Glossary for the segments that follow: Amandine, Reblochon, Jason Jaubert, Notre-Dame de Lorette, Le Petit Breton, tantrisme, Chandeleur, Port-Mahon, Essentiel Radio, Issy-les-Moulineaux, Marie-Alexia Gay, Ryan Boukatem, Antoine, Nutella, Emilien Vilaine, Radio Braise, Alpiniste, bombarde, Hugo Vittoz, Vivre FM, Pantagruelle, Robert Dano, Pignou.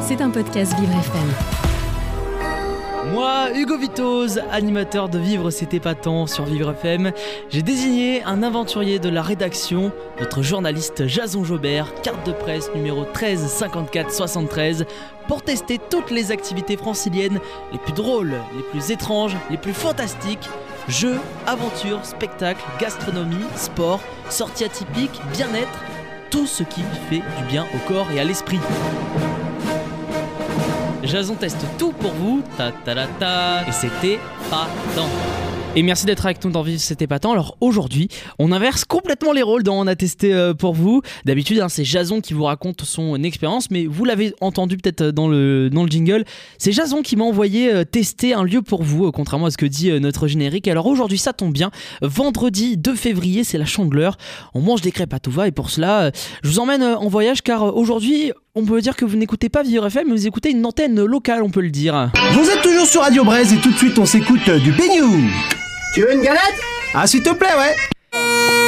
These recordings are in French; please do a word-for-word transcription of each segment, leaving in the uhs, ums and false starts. C'est un podcast Vivre F M. Moi, Hugo Vittoz, animateur de Vivre, c'est épatant sur Vivre F M, j'ai désigné un aventurier de la rédaction, notre journaliste Jason Jaubert, carte de presse numéro treize cinquante-quatre soixante-treize, pour tester toutes les activités franciliennes les plus drôles, les plus étranges, les plus fantastiques. Jeux, aventures, spectacles, gastronomie, sport, sorties atypiques, bien-être, tout ce qui fait du bien au corps et à l'esprit. Jason teste tout pour vous, ta ta ta ta, et c'était pas tant. Et merci d'être avec nous dans Vivre, c'était pas tant. Alors aujourd'hui, on inverse complètement les rôles dont on a testé pour vous. D'habitude, hein, c'est Jason qui vous raconte son expérience, mais vous l'avez entendu peut-être dans le, dans le jingle. C'est Jason qui m'a envoyé tester un lieu pour vous, contrairement à ce que dit notre générique. Alors aujourd'hui, ça tombe bien. Vendredi deux février, c'est la Chandeleur. On mange des crêpes à tout va et pour cela, je vous emmène en voyage car aujourd'hui... on peut dire que vous n'écoutez pas Vivre F M, mais vous écoutez une antenne locale, on peut le dire. Vous êtes toujours sur Radio Braise et tout de suite on s'écoute du Pignou. Tu veux une galette ? Ah s'il te plaît, ouais.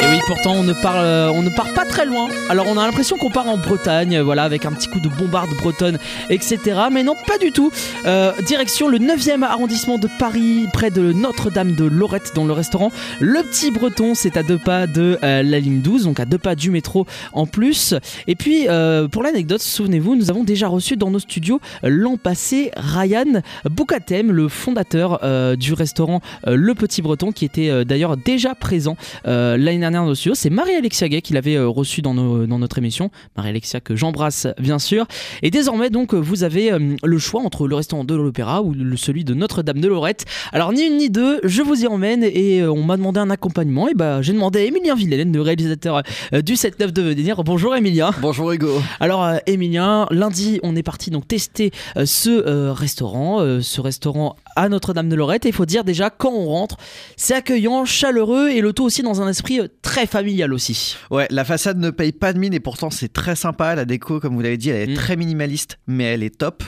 Et oui, pourtant on ne parle, on ne part pas très loin. Alors on a l'impression qu'on part en Bretagne, voilà, avec un petit coup de bombarde bretonne, et cetera. Mais non, pas du tout. Euh, direction le neuvième arrondissement de Paris, près de Notre-Dame de Lorette, dans le restaurant Le Petit Breton. C'est à deux pas de euh, la ligne douze, donc à deux pas du métro en plus. Et puis, euh, pour l'anecdote, souvenez-vous, nous avons déjà reçu dans nos studios l'an passé Ryan Boukatem, le fondateur euh, du restaurant euh, Le Petit Breton, qui était euh, d'ailleurs déjà présent euh, l'année dernière. C'est Marie-Alexia Gay qui l'avait reçu dans, nos, dans notre émission. Marie-Alexia que j'embrasse bien sûr. Et désormais donc vous avez le choix entre le restaurant de l'Opéra ou celui de Notre-Dame de Lorette. Alors ni une ni deux, je vous y emmène et on m'a demandé un accompagnement. Et bah j'ai demandé à Emilien Vilaine, le réalisateur du sept neuf de venir. Bonjour Emilien. Bonjour Hugo. Alors Emilien, lundi on est parti donc tester ce restaurant, ce restaurant à Notre-Dame de Lorette. Et il faut dire déjà quand on rentre, c'est accueillant, chaleureux et le tout aussi dans un esprit très familial aussi. Ouais, la façade ne paye pas de mine et pourtant c'est très sympa. La déco, comme vous l'avez dit, elle est mmh. très minimaliste, mais elle est top.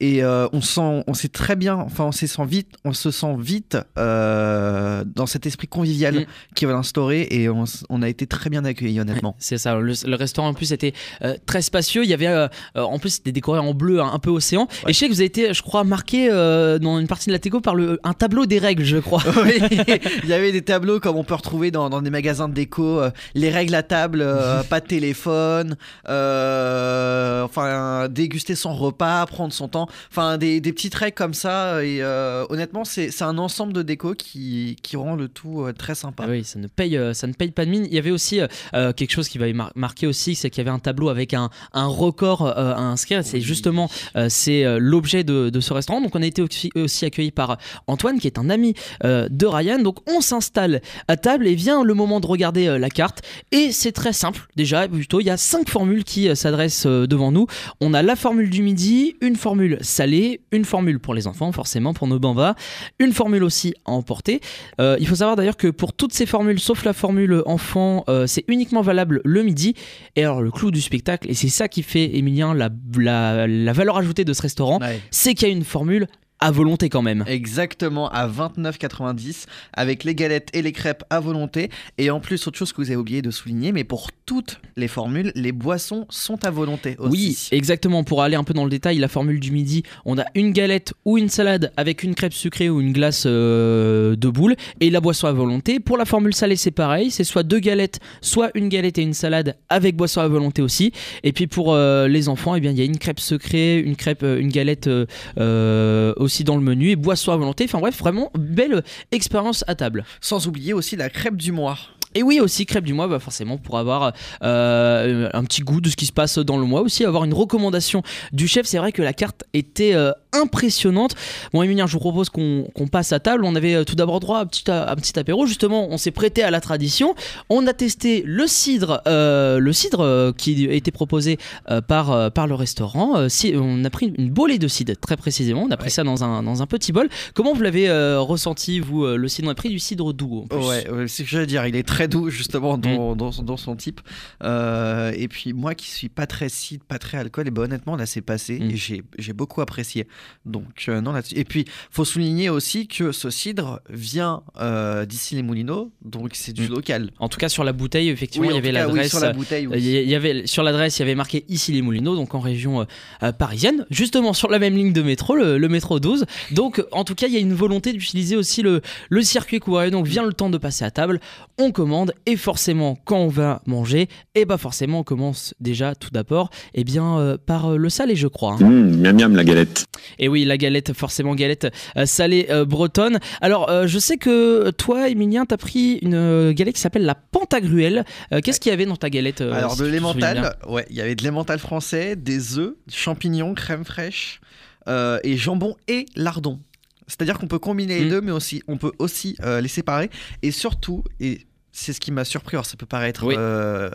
Et euh, on sent, on sent très bien. Enfin, on se sent vite, on se sent vite euh, dans cet esprit convivial mmh. qui va l'instaurer. Et on, on a été très bien accueillis, honnêtement. Ouais, c'est ça. Le, le restaurant en plus était euh, très spacieux. Il y avait euh, en plus c'était décoré en bleu, hein, un peu océan. Ouais. Et je sais que vous avez été, je crois, marqué euh, dans une partie de la déco par le, un tableau des règles, je crois. Oui. Il y avait des tableaux comme on peut retrouver dans, dans des magasins de déco, euh, les règles à table, euh, pas de téléphone, euh, enfin déguster son repas, prendre son temps, enfin des, des petites règles comme ça. Et euh, honnêtement, c'est, c'est un ensemble de déco qui, qui rend le tout euh, très sympa. Ah oui, ça ne paye, euh, ça ne paye pas de mine. Il y avait aussi euh, quelque chose qui m'avait mar- marqué aussi, c'est qu'il y avait un tableau avec un, un record euh, à inscrire. C'est justement euh, c'est euh, l'objet de, de ce restaurant. Donc on a été aussi, aussi accueillis par Antoine, qui est un ami euh, de Ryan. Donc on s'installe à table et vient le moment de regarder la carte et c'est très simple déjà. Plutôt, il y a cinq formules qui s'adressent devant nous. On a la formule du midi, une formule salée, une formule pour les enfants forcément pour nos bambas, une formule aussi à emporter. Euh, il faut savoir d'ailleurs que pour toutes ces formules sauf la formule enfant, euh, c'est uniquement valable le midi. Et alors le clou du spectacle, et c'est ça qui fait Emilien la, la, la valeur ajoutée de ce restaurant, ouais. c'est qu'il y a une formule à volonté quand même. Exactement, à vingt-neuf quatre-vingt-dix avec les galettes et les crêpes à volonté. Et en plus, autre chose que vous avez oublié de souligner, mais pour toutes les formules, les boissons sont à volonté aussi. Oui, exactement. Pour aller un peu dans le détail, la formule du midi, on a une galette ou une salade avec une crêpe sucrée ou une glace euh, de boule et la boisson à volonté. Pour la formule salée, c'est pareil. C'est soit deux galettes, soit une galette et une salade avec boisson à volonté aussi. Et puis pour euh, les enfants, eh bien, il y a une crêpe sucrée, une crêpe, une galette euh, euh, aussi dans le menu et boisson à volonté. Enfin bref, vraiment belle expérience à table. Sans oublier aussi la crêpe du mois. Et oui, aussi crêpe du mois, bah forcément pour avoir euh, un petit goût de ce qui se passe dans le mois, aussi avoir une recommandation du chef. C'est vrai que la carte était euh, impressionnante. Bon Emilien, je vous propose qu'on, qu'on passe à table. On avait tout d'abord droit à un petit, à, à petit apéro. Justement, on s'est prêté à la tradition. On a testé le cidre, euh, le cidre euh, qui a été proposé euh, par, euh, par le restaurant. Euh, si, on a pris une bolée de cidre, très précisément. On a pris ouais. ça dans un, dans un petit bol. Comment vous l'avez euh, ressenti, vous, euh, le cidre ? On a pris du cidre doux, en plus. Ouais, ouais, c'est ce que j'allais dire. Il est très doux justement dans, mmh. dans, dans son type euh, et puis moi qui suis pas très cidre, pas très alcool, et ben honnêtement là c'est passé mmh. et j'ai, j'ai beaucoup apprécié. Donc euh, non là-dessus. Et puis faut souligner aussi que ce cidre vient euh, d'Issy-les-Moulineaux, donc c'est du mmh. local. En tout cas sur la bouteille, effectivement, oui, il y avait cas, l'adresse. Oui, sur la bouteille, oui. Il y avait sur l'adresse, il y avait marqué Issy-les-Moulineaux, donc en région euh, parisienne, justement sur la même ligne de métro, le, le métro douze. Donc en tout cas, il y a une volonté d'utiliser aussi le le circuit courrier. Donc vient le temps de passer à table, on commande et forcément quand on va manger, et bah forcément on commence déjà tout d'abord, et eh bien euh, par euh, le salé, je crois. Hein. Mmh, miam miam la galette. Et oui, la galette, forcément galette euh, salée euh, bretonne. Alors euh, je sais que toi, Emilien, t'as pris une euh, galette qui s'appelle la Pantagruelle. Euh, qu'est-ce qu'il y avait dans ta galette euh, Alors si de l'emmental, ouais, il y avait de l'emmental français, des œufs, champignons, crème fraîche euh, et jambon et lardons. C'est-à-dire qu'on peut combiner les mmh. deux, mais aussi on peut aussi euh, les séparer. Et surtout, et c'est ce qui m'a surpris, alors ça peut paraître oui. euh,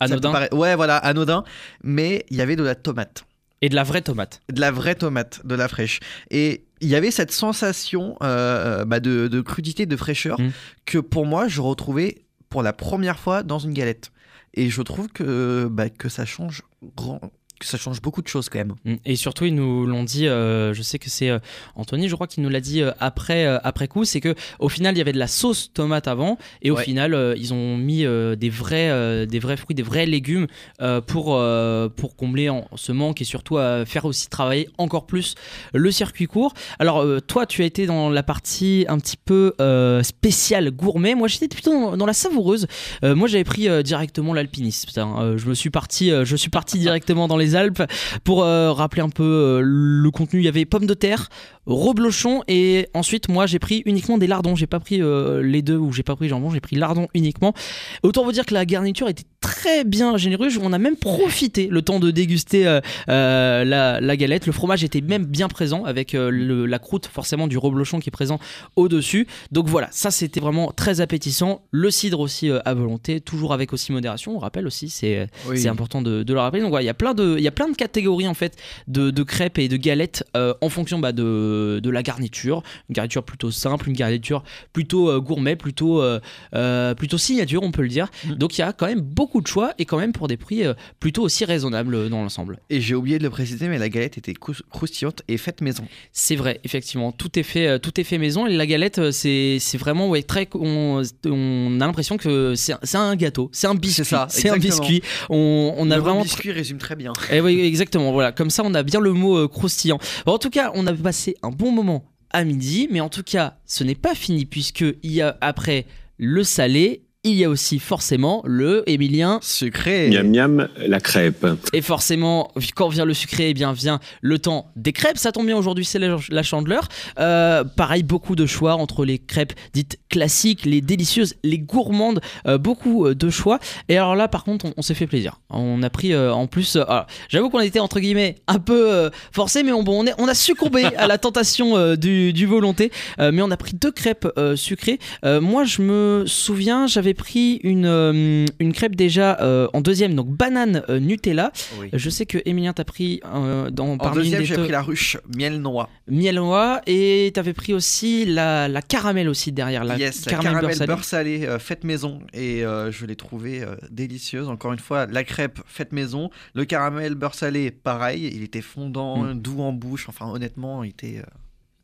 anodin. Peut para- ouais, voilà, anodin, mais il y avait de la tomate. Et de la vraie tomate. De la vraie tomate, de la fraîche. Et il y avait cette sensation euh, bah de, de crudité, de fraîcheur, mmh. que pour moi, je retrouvais pour la première fois dans une galette. Et je trouve que, bah, que ça change grand. Que ça change beaucoup de choses quand même. Et surtout, ils nous l'ont dit, euh, je sais que c'est euh, Anthony, je crois, qui nous l'a dit euh, après, euh, après coup, c'est qu'au final, il y avait de la sauce tomate avant, et au ouais. final, euh, ils ont mis euh, des, vrais, euh, des vrais fruits, des vrais légumes euh, pour, euh, pour combler en, ce manque et surtout euh, faire aussi travailler encore plus le circuit court. Alors, euh, toi, tu as été dans la partie un petit peu euh, spéciale, gourmet. Moi, j'étais plutôt dans, dans la savoureuse. Euh, moi, j'avais pris euh, directement l'alpiniste. Euh, je me suis parti, euh, je suis parti directement dans les Alpes. Pour euh, rappeler un peu euh, le contenu, il y avait pommes de terre, reblochon, et ensuite moi j'ai pris uniquement des lardons, j'ai pas pris euh, les deux, ou j'ai pas pris jambon, j'ai pris lardons uniquement. Autant vous dire que la garniture était très bien généreuse, on a même profité le temps de déguster euh, euh, la, la galette, le fromage était même bien présent avec euh, le, la croûte forcément du reblochon qui est présent au-dessus. Donc voilà, ça c'était vraiment très appétissant, le cidre aussi euh, à volonté, toujours avec aussi modération, on rappelle aussi, c'est, oui. c'est important de, de le rappeler. Donc voilà, il y a plein de Il y a plein de catégories en fait de, de crêpes et de galettes euh, en fonction bah, de, de la garniture. Une garniture plutôt simple, une garniture plutôt euh, gourmet, plutôt, euh, euh, plutôt signature, on peut le dire. Mmh. Donc il y a quand même beaucoup de choix et quand même pour des prix euh, plutôt aussi raisonnables euh, dans l'ensemble. Et j'ai oublié de le préciser, mais la galette était cou- croustillante et faite maison. C'est vrai, effectivement, tout est fait, euh, tout est fait maison. Et la galette, euh, c'est, c'est vraiment ouais, très. On, on a l'impression que c'est, c'est un gâteau, c'est un biscuit. C'est ça, c'est un biscuit. On, on a le vraiment. Le biscuit résume très bien. Et oui, exactement, voilà, comme ça on a bien le mot euh, croustillant. Bon, en tout cas, on a passé un bon moment à midi, mais en tout cas, ce n'est pas fini puisque il y a après le salé, il y a aussi forcément le Emilien sucré. Miam miam la crêpe. Et forcément, quand vient le sucré, eh bien vient le temps des crêpes. Ça tombe bien, aujourd'hui c'est la, la chandeleur. Euh, pareil, beaucoup de choix entre les crêpes dites classiques, les délicieuses, les gourmandes, euh, beaucoup de choix. Et alors là, par contre, on, on s'est fait plaisir. On a pris euh, en plus. Euh, alors, j'avoue qu'on était entre guillemets un peu euh, forcé, mais on, bon, on, est, on a succombé à la tentation euh, du, du volonté. Euh, mais on a pris deux crêpes euh, sucrées. Euh, moi, je me souviens, j'avais pris une, euh, une crêpe déjà euh, en deuxième, donc banane euh, Nutella. Oui. Je sais que Emilien t'as pris euh, dans, en parmi deuxième, j'ai te... pris la ruche miel noix. Miel noix, et t'avais pris aussi la, la caramel aussi derrière. La, yes, caramel, la caramel beurre salé, beurre salé euh, faite maison, et euh, je l'ai trouvée euh, délicieuse. Encore une fois, la crêpe faite maison, le caramel beurre salé pareil, il était fondant, mmh. doux en bouche, enfin honnêtement il était... Euh...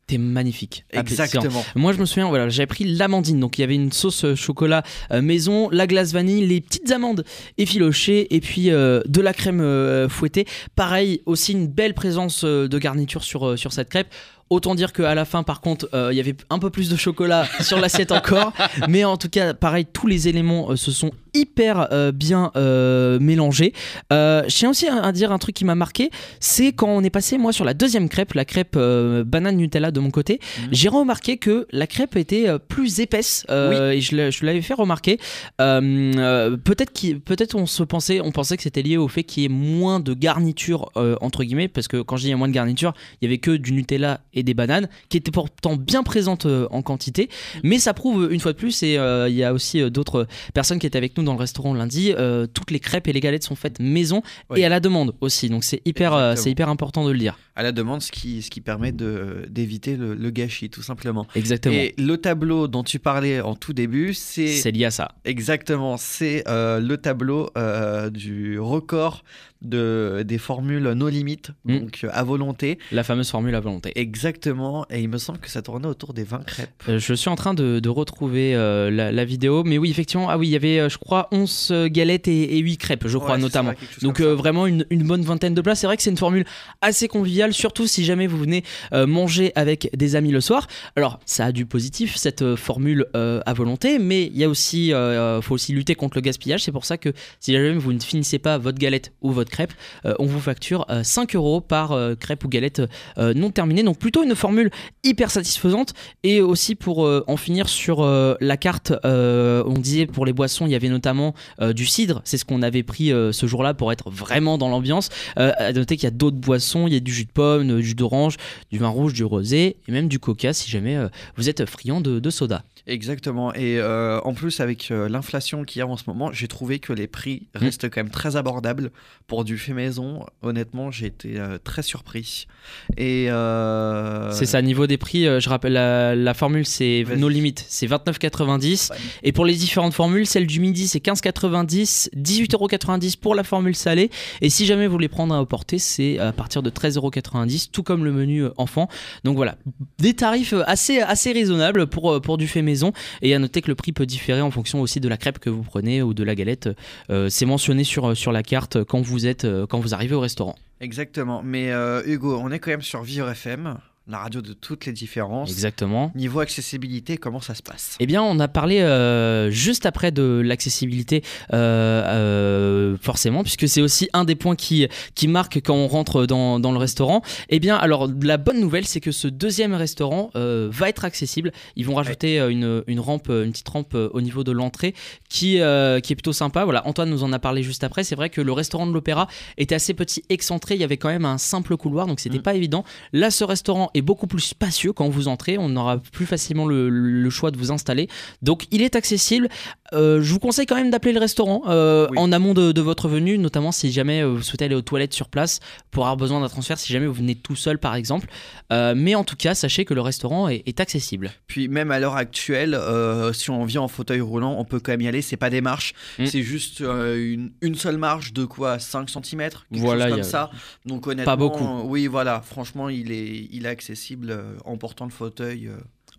T'es magnifique. Exactement. Moi je me souviens, voilà, j'avais pris l'amandine, donc il y avait une sauce chocolat euh, maison, la glace vanille, les petites amandes effilochées et puis euh, de la crème euh, fouettée. Pareil, aussi une belle présence euh, de garniture sur, euh, sur cette crêpe. Autant dire qu'à la fin, par contre, il euh, y avait un peu plus de chocolat sur l'assiette encore. Mais en tout cas, pareil, tous les éléments euh, se sont hyper euh, bien euh, mélangés. Euh, je tiens aussi à, à dire un truc qui m'a marqué. C'est quand on est passé, moi, sur la deuxième crêpe, la crêpe euh, banane Nutella de mon côté, mmh. j'ai remarqué que la crêpe était euh, plus épaisse. Euh, oui. Et je, je l'avais fait remarquer. Euh, euh, peut-être, qu'il, peut-être on se pensait, on pensait que c'était lié au fait qu'il y ait moins de garniture, euh, entre guillemets, parce que quand je dis il y a moins de garniture, il y avait que du Nutella et des bananes qui étaient pourtant bien présentes euh, en quantité, mais ça prouve une fois de plus, et il euh, y a aussi euh, d'autres personnes qui étaient avec nous dans le restaurant lundi, euh, toutes les crêpes et les galettes sont faites maison, oui. et à la demande aussi, donc c'est hyper, euh, c'est hyper important de le dire. À la demande, ce qui, ce qui permet de, d'éviter le, le gâchis tout simplement. Exactement. Et le tableau dont tu parlais en tout début, c'est... C'est lié à ça. Exactement, c'est euh, le tableau euh, du record de, des formules no limites, mmh. donc à volonté. La fameuse formule à volonté. Exactement, et il me semble que ça tournait autour des vingt crêpes. Euh, je suis en train de, de retrouver euh, la, la vidéo, mais oui, effectivement, ah oui, il y avait, je crois, onze galettes et, et huit crêpes, je crois, ouais, notamment. Ça, donc euh, vraiment une, une bonne vingtaine de plats. C'est vrai que c'est une formule assez conviviale, surtout si jamais vous venez euh, manger avec des amis le soir. Alors, ça a du positif, cette euh, formule euh, à volonté, mais il y a aussi, il euh, faut aussi lutter contre le gaspillage. C'est pour ça que si jamais vous ne finissez pas votre galette ou votre crêpe, euh, on vous facture euh, cinq euros par euh, crêpe ou galette euh, non terminée. Donc plutôt une formule hyper satisfaisante. Et aussi pour euh, en finir sur euh, la carte, euh, on disait pour les boissons, il y avait notamment euh, du cidre. C'est ce qu'on avait pris euh, ce jour-là pour être vraiment dans l'ambiance. Euh, à noter qu'il y a d'autres boissons, il y a du jus de pomme, du jus d'orange, du vin rouge, du rosé et même du coca si jamais euh, vous êtes friand de, de soda. Exactement, et euh, en plus avec euh, l'inflation qu'il y a en ce moment, j'ai trouvé que les prix mmh. restent quand même très abordables pour du fait maison. Honnêtement, j'ai été euh, très surpris. Et euh... c'est ça, niveau des prix, euh, je rappelle la, la formule, c'est Vas-y. nos limites, c'est vingt-neuf euros quatre-vingt-dix. Ouais. Et pour les différentes formules, celle du midi, c'est quinze euros quatre-vingt-dix, dix-huit euros quatre-vingt-dix pour la formule salée. Et si jamais vous voulez prendre à emporter, c'est à partir de treize euros quatre-vingt-dix, tout comme le menu enfant. Donc voilà, des tarifs assez, assez raisonnables pour, pour du fait maison. Et à noter que le prix peut différer en fonction aussi de la crêpe que vous prenez ou de la galette. Euh, c'est mentionné sur, sur la carte quand vous, êtes, quand vous arrivez au restaurant. Exactement. Mais euh, Hugo, on est quand même sur Vivre F M, la radio de toutes les différences. Exactement. Niveau accessibilité, comment ça se passe ? Eh bien, on a parlé euh, juste après de l'accessibilité, euh, euh, forcément, puisque c'est aussi un des points qui, qui marque quand on rentre dans, dans le restaurant. Eh bien, alors, la bonne nouvelle, c'est que ce deuxième restaurant euh, va être accessible. Ils vont rajouter ouais. une, une rampe, une petite rampe au niveau de l'entrée qui, euh, qui est plutôt sympa. Voilà, Antoine nous en a parlé juste après. C'est vrai que le restaurant de l'Opéra était assez petit, excentré. Il y avait quand même un simple couloir, donc c'était mmh. pas évident. Là, ce restaurant est beaucoup plus spacieux quand vous entrez, on aura plus facilement le, le choix de vous installer, donc il est accessible. Euh, je vous conseille quand même d'appeler le restaurant euh, oui. en amont de, de votre venue, notamment si jamais vous souhaitez aller aux toilettes sur place pour avoir besoin d'un transfert, si jamais vous venez tout seul par exemple, euh, mais en tout cas sachez que le restaurant est, est accessible. Puis même à l'heure actuelle, euh, si on vient en fauteuil roulant, on peut quand même y aller, c'est pas des marches, mmh. c'est juste euh, une, une seule marche de quoi cinq centimètres, voilà, chose comme ça, donc honnêtement pas beaucoup. Euh, oui voilà, franchement il est, il a accessible en portant le fauteuil.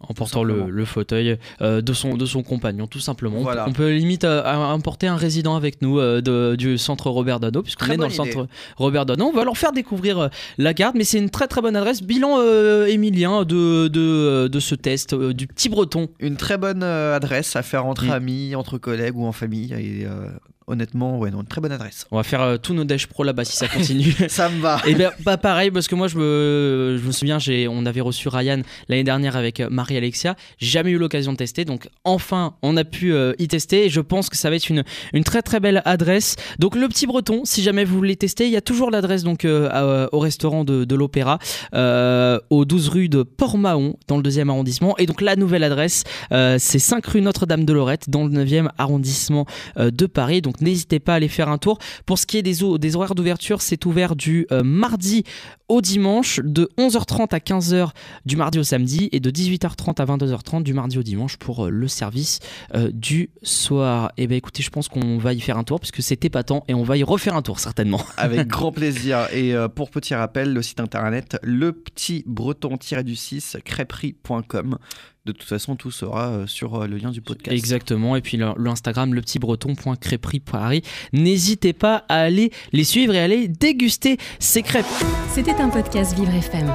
En portant le, le fauteuil euh, de, son, de son compagnon, tout simplement. Voilà. On, on peut limite euh, importer un résident avec nous euh, de, du centre Robert Dano, puisqu'on très est dans idée. Le centre Robert Dano. On va leur faire découvrir euh, la carte, mais c'est une très très bonne adresse. Bilan, euh, Emilien, de, de, de ce test, euh, du petit breton. Une très bonne euh, adresse à faire entre mmh. amis, entre collègues ou en famille. Et, euh... honnêtement, ouais, non, une très bonne adresse. On va faire euh, tous nos dash pro là-bas si ça continue. Ça me va. Et bien, bah, pareil, parce que moi, je me, je me souviens, j'ai, on avait reçu Ryan l'année dernière avec Marie-Alexia. Jamais eu l'occasion de tester. Donc, enfin, on a pu euh, y tester. Et je pense que ça va être une, une très très belle adresse. Donc, le petit breton, si jamais vous voulez tester, il y a toujours l'adresse donc, euh, à, au restaurant de, de l'Opéra, euh, au douze rue de Port-Mahon, dans le deuxième arrondissement. Et donc, la nouvelle adresse, euh, c'est cinq rue Notre-Dame de Lorette, dans le neuvième arrondissement euh, de Paris. Donc, Donc n'hésitez pas à aller faire un tour. Pour ce qui est des, o- des horaires d'ouverture, c'est ouvert du euh, mardi au dimanche, de onze heures trente à quinze heures du mardi au samedi et de dix-huit heures trente à vingt-deux heures trente du mardi au dimanche pour euh, le service euh, du soir. Et bien écoutez, je pense qu'on va y faire un tour puisque c'est épatant et on va y refaire un tour certainement. Avec grand plaisir. Et euh, pour petit rappel, le site internet le petit breton tiret du six crêperie point com. De toute façon, tout sera sur le lien du podcast. Exactement. Et puis l'Instagram, le petit breton point creperieparis. N'hésitez pas à aller les suivre et à aller déguster ces crêpes. C'était un podcast Vivre F M.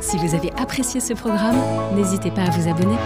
Si vous avez apprécié ce programme, n'hésitez pas à vous abonner.